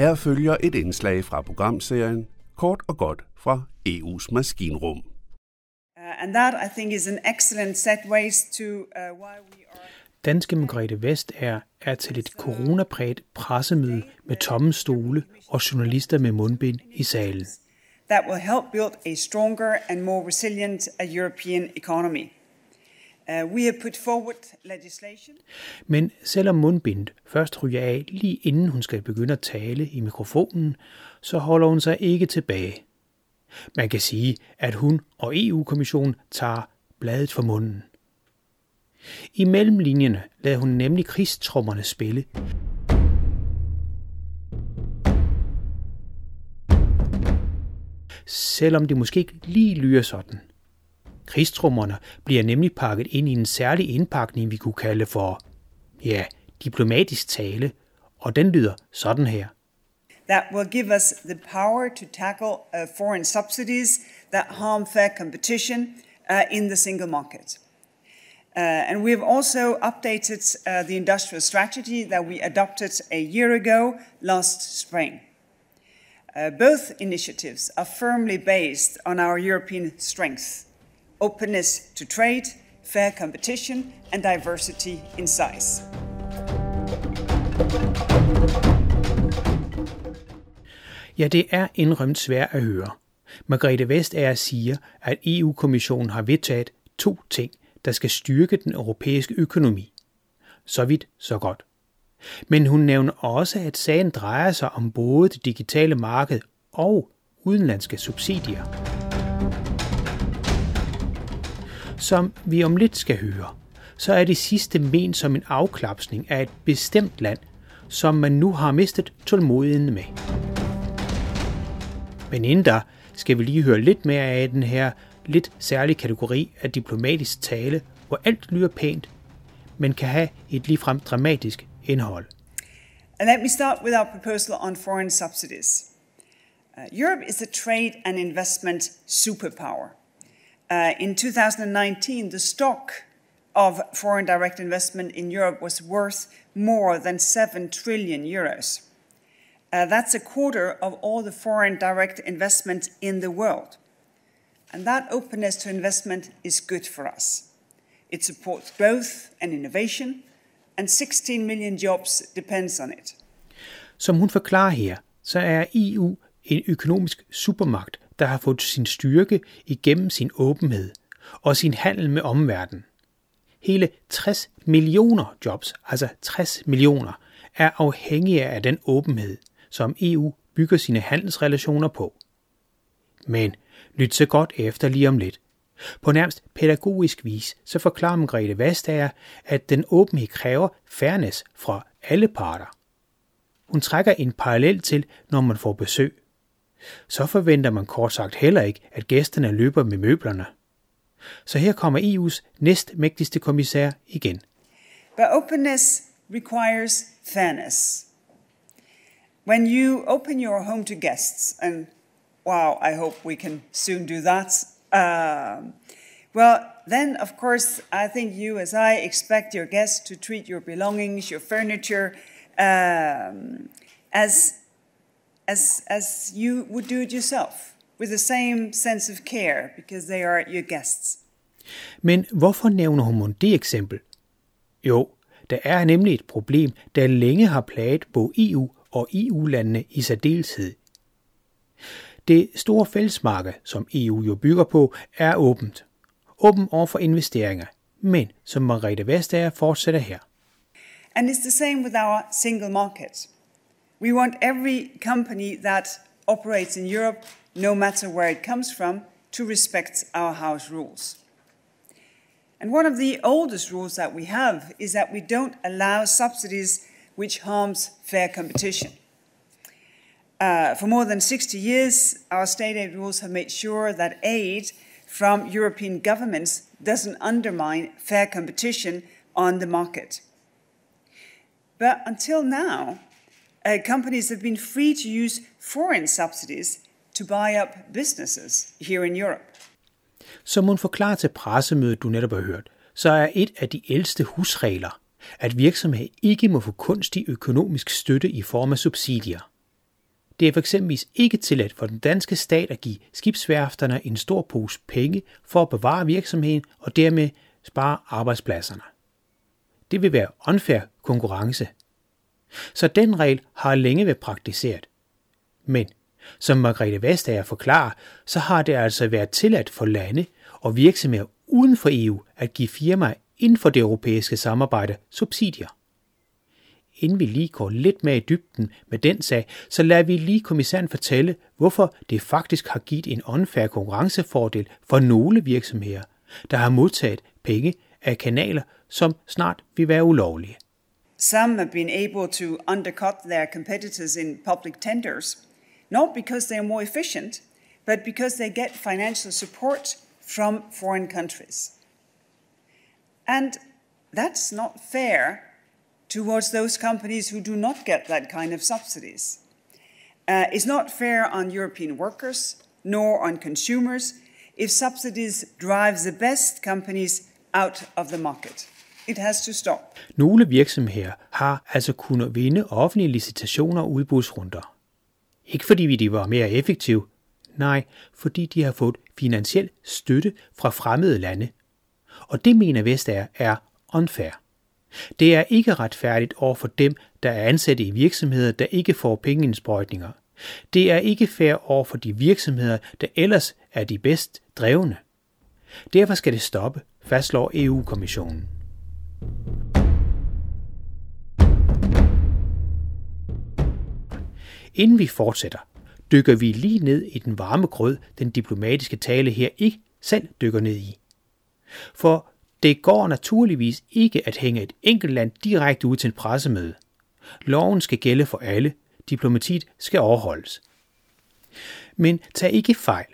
Her følger et indslag fra programserien Kort og godt fra EU's maskinrum. And that, I think, is an excellent set ways to why we are... Danske Margrethe Vestager er til et coronapræget pressemøde med tomme stole og journalister med mundbind i salen. That will help build a stronger and more resilient European economy. We have put forward legislation. Men selvom mundbindet først ryger af lige inden hun skal begynde at tale i mikrofonen, så holder hun sig ikke tilbage. Man kan sige, at hun og EU-kommissionen tager bladet fra munden. I mellemlinjerne lader hun nemlig krigstrommerne spille. Selvom det måske ikke lige lyder sådan. Krigstrommerne bliver nemlig pakket ind i en særlig indpakning, vi kunne kalde for, ja, diplomatisk tale, og den lyder sådan her. That will give us the power to tackle foreign subsidies that harm fair competition in the single market. And we have also updated the industrial strategy that we adopted a year ago last spring. Both initiatives are firmly based on our European strengths, openness to trade, fair competition and diversity in size. Ja, det er indrømt svært at høre. Margrethe Vestager siger, at EU-kommissionen har vedtaget 2 ting, der skal styrke den europæiske økonomi. Så vidt, så godt. Men hun nævner også, at sagen drejer sig om både det digitale marked og udenlandske subsidier. Som vi om lidt skal høre, så er det sidste ment som en afklapsning af et bestemt land, som man nu har mistet tålmodigheden med. Men inden da skal vi lige høre lidt mere af den her lidt særlige kategori af diplomatisk tale, hvor alt lyder pænt, men kan have et ligefrem dramatisk indhold. And let me start with our proposal on foreign subsidies. Europe is a trade and investment superpower. In 2019, the stock of foreign direct investment in Europe was worth more than 7 trillion euros. That's a quarter of all the foreign direct investment in the world. And that openness to investment is good for us. It supports growth and innovation, and 16 million jobs depends on it. Som hun forklarer her, så er EU en økonomisk supermagt, der har fået sin styrke igennem sin åbenhed og sin handel med omverdenen. Hele 60 millioner jobs, altså 60 millioner, er afhængige af den åbenhed, som EU bygger sine handelsrelationer på. Men lyt så godt efter lige om lidt. På nærmest pædagogisk vis, så forklarer Margrethe Vestager, at den åbenhed kræver fairness fra alle parter. Hun trækker en parallel til, når man får besøg. Så forventer man kort sagt heller ikke, at gæsterne løber med møblerne. Så her kommer EU's næstmægtigste kommissær igen. But openness requires fairness. When you open your home to guests, and wow, I hope we can soon do that, well, then, of course, I think you, as I, expect your guests to treat your belongings, your furniture, as you would do it yourself, with the same sense of care, because they are your guests. Men hvorfor nævner hun det eksempel? Jo, der er nemlig et problem, der længe har plaget både EU og EU-landene i særdeleshed. Det store fællesmarked, som EU jo bygger på, er åbent. Åben over for investeringer, men som Margrethe Vestager fortsætter her. And it's the same with our single market. We want every company that operates in Europe, no matter where it comes from, to respect our house rules. And one of the oldest rules that we have is that we don't allow subsidies which harms fair competition. For more than 60 years, our state aid rules have made sure that aid from European governments doesn't undermine fair competition on the market. But until now, companies have been free to use foreign subsidies to buy up businesses here in Europe. Som hun forklarer til pressemødet, du netop har hørt, så er et af de ældste husregler, at virksomheder ikke må få kunstig økonomisk støtte i form af subsidier. Det er for eksempel ikke tilladt for den danske stat at give skibsværfterne en stor pose penge for at bevare virksomheden og dermed spare arbejdspladserne. Det vil være unfair konkurrence. Så den regel har længe været praktiseret. Men som Margrethe Vestager forklarer, så har det altså været tilladt for lande og virksomheder uden for EU at give firmaer inden for det europæiske samarbejde subsidier. Inden vi lige går lidt mere i dybden med den sag, så lader vi lige kommissæren fortælle, hvorfor det faktisk har givet en unfair konkurrencefordel for nogle virksomheder, der har modtaget penge af kanaler, som snart vil være ulovlige. Some have been able to undercut their competitors in public tenders, not because they are more efficient, but because they get financial support from foreign countries. And that's not fair towards those companies who do not get that kind of subsidies. It's not fair on European workers, nor on consumers, if subsidies drive the best companies out of the market. It has to stop. Nogle virksomheder har altså kunnet vinde offentlige licitationer og udbudsrunder. Ikke fordi de var mere effektive, nej, fordi de har fået finansiel støtte fra fremmede lande. Og det mener Vestager er unfair. Det er ikke retfærdigt over for dem, der er ansatte i virksomheder, der ikke får pengeindsprøjtninger. Det er ikke fair over for de virksomheder, der ellers er de bedst drevne. Derfor skal det stoppe, fastslår EU-kommissionen. Inden vi fortsætter, dykker vi lige ned i den varme grød, den diplomatiske tale her ikke selv dykker ned i. For det går naturligvis ikke at hænge et enkelt land direkte ud til en pressemøde. Loven skal gælde for alle. Diplomatiet skal overholdes. Men tag ikke fejl,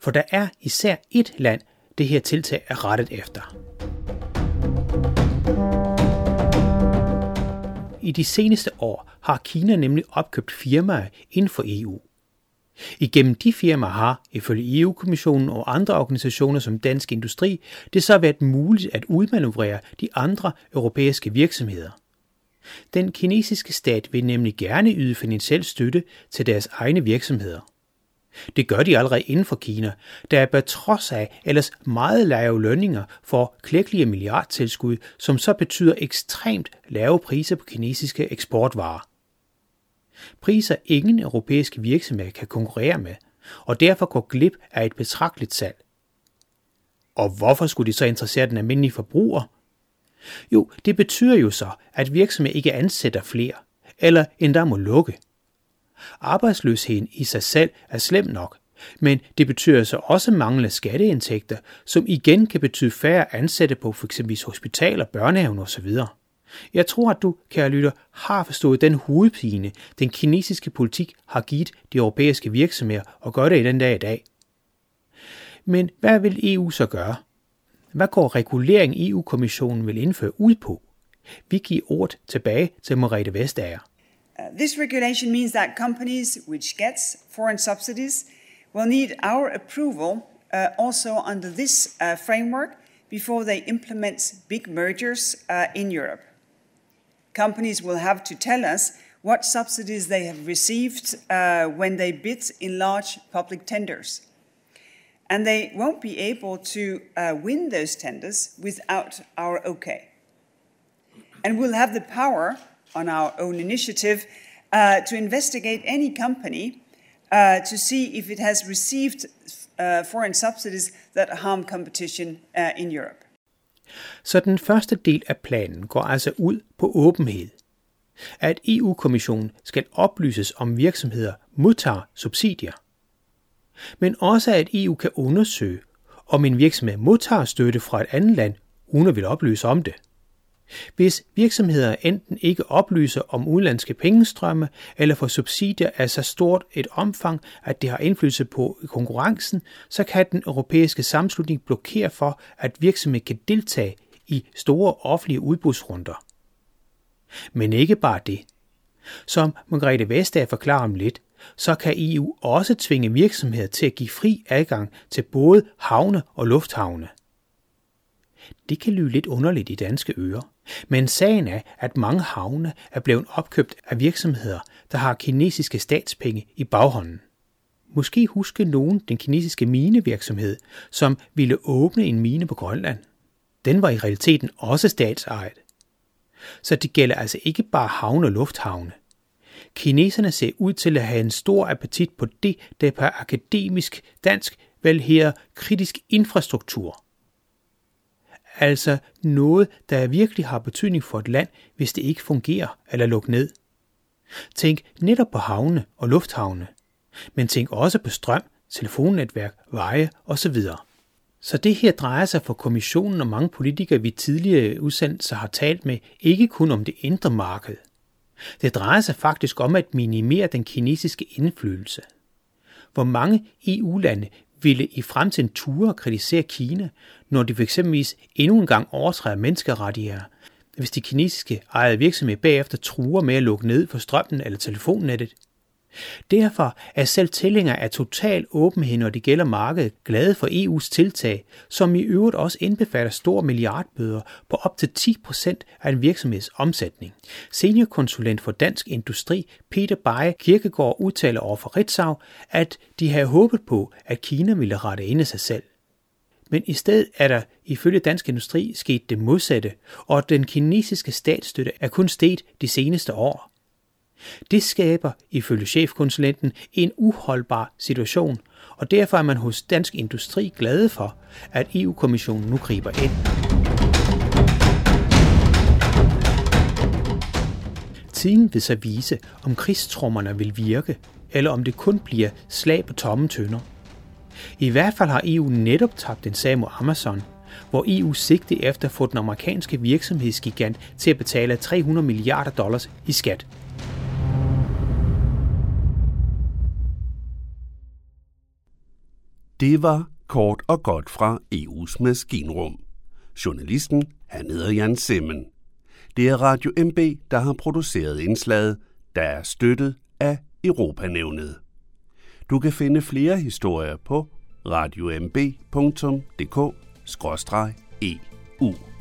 for der er især ét land, det her tiltag er rettet efter. I de seneste år har Kina nemlig opkøbt firmaer inden for EU. Igennem de firmaer har, ifølge EU-kommissionen og andre organisationer som Dansk Industri, det så været muligt at udmanøvrere de andre europæiske virksomheder. Den kinesiske stat vil nemlig gerne yde finansiel støtte til deres egne virksomheder. Det gør de allerede inden for Kina, der er på trods af ellers meget lave lønninger for klækkelige milliardtilskud, som så betyder ekstremt lave priser på kinesiske eksportvarer. Priser ingen europæiske virksomheder kan konkurrere med, og derfor går glip af et betragteligt salg. Og hvorfor skulle de så interessere den almindelige forbruger? Jo, det betyder jo så, at virksomheder ikke ansætter flere, eller endda må lukke. Arbejdsløsheden i sig selv er slem nok, men det betyder så også manglende skatteindtægter, som igen kan betyde færre ansatte på f.eks. hospitaler, børnehaven osv. Jeg tror, at du, kære lytter, har forstået den hovedpine, den kinesiske politik har givet de europæiske virksomheder og gør det i den dag i dag. Men hvad vil EU så gøre? Hvad går reguleringen EU-kommissionen vil indføre ud på? Vi giver ordet tilbage til Margrethe Vestager. This regulation means that companies which gets foreign subsidies will need our approval also under this framework before they implement big mergers in Europe. Companies will have to tell us what subsidies they have received when they bid in large public tenders. And they won't be able to win those tenders without our okay. And we'll have the power, on our own initiative, to investigate any company to see if it has received foreign subsidies that harm competition in Europe. Så den første del af planen går altså ud på åbenhed. At EU-kommissionen skal oplyses om virksomheder modtager subsidier. Men også at EU kan undersøge, om en virksomhed modtager støtte fra et andet land, uden at ville oplyse om det. Hvis virksomheder enten ikke oplyser om udenlandske pengestrømme eller får subsidier af så stort et omfang, at det har indflydelse på konkurrencen, så kan den europæiske sammenslutning blokere for, at virksomheder kan deltage i store offentlige udbudsrunder. Men ikke bare det. Som Margrethe Vestager forklarer om lidt, så kan EU også tvinge virksomheder til at give fri adgang til både havne og lufthavne. Det kan lyde lidt underligt i danske ører, men sagen er, at mange havne er blevet opkøbt af virksomheder, der har kinesiske statspenge i baghånden. Måske husker nogen den kinesiske minevirksomhed, som ville åbne en mine på Grønland. Den var i realiteten også statsejet. Så det gælder altså ikke bare havne og lufthavne. Kineserne ser ud til at have en stor appetit på det, der på akademisk dansk vel her kritisk infrastruktur. Altså noget, der virkelig har betydning for et land, hvis det ikke fungerer eller lukker ned. Tænk netop på havne og lufthavne, men tænk også på strøm, telefonnetværk, veje osv. Så det her drejer sig for kommissionen og mange politikere, vi tidligere udsendelser har talt med, ikke kun om det indre marked. Det drejer sig faktisk om at minimere den kinesiske indflydelse. Hvor mange EU-lande ville i fremtiden ture og kritisere Kina, når de f.eks. endnu en gang overtræder menneskerettigheder, hvis de kinesiske ejede virksomheder bagefter truer med at lukke ned for strømmen eller telefonnettet? Derfor er selv tilhængere af total åbenhed, når det gælder markedet, glade for EU's tiltag, som i øvrigt også indbefatter store milliardbøder på op til 10% af en virksomheds omsætning. Seniorkonsulent for Dansk Industri Peter Bjerre Kirkegaard udtaler over for Ritzau, at de havde håbet på, at Kina ville rette ind i sig selv. Men i stedet er der ifølge Dansk Industri sket det modsatte, og den kinesiske statsstøtte er kun steget de seneste år. Det skaber, ifølge chefkonsulenten, en uholdbar situation, og derfor er man hos Dansk Industri glade for, at EU-kommissionen nu griber ind. Tiden vil så vise, om krigstrummerne vil virke, eller om det kun bliver slag på tomme tønder. I hvert fald har EU netop tabt en sag mod Amazon, hvor EU sigte efter at få den amerikanske virksomhedsgigant til at betale $300 milliarder i skat. Det var kort og godt fra EU's maskinrum. Journalisten, han hedder Jan Semmen. Det er Radio MB, der har produceret indslaget, der er støttet af Europa-nævnet. Du kan finde flere historier på radiomb.dk/eu.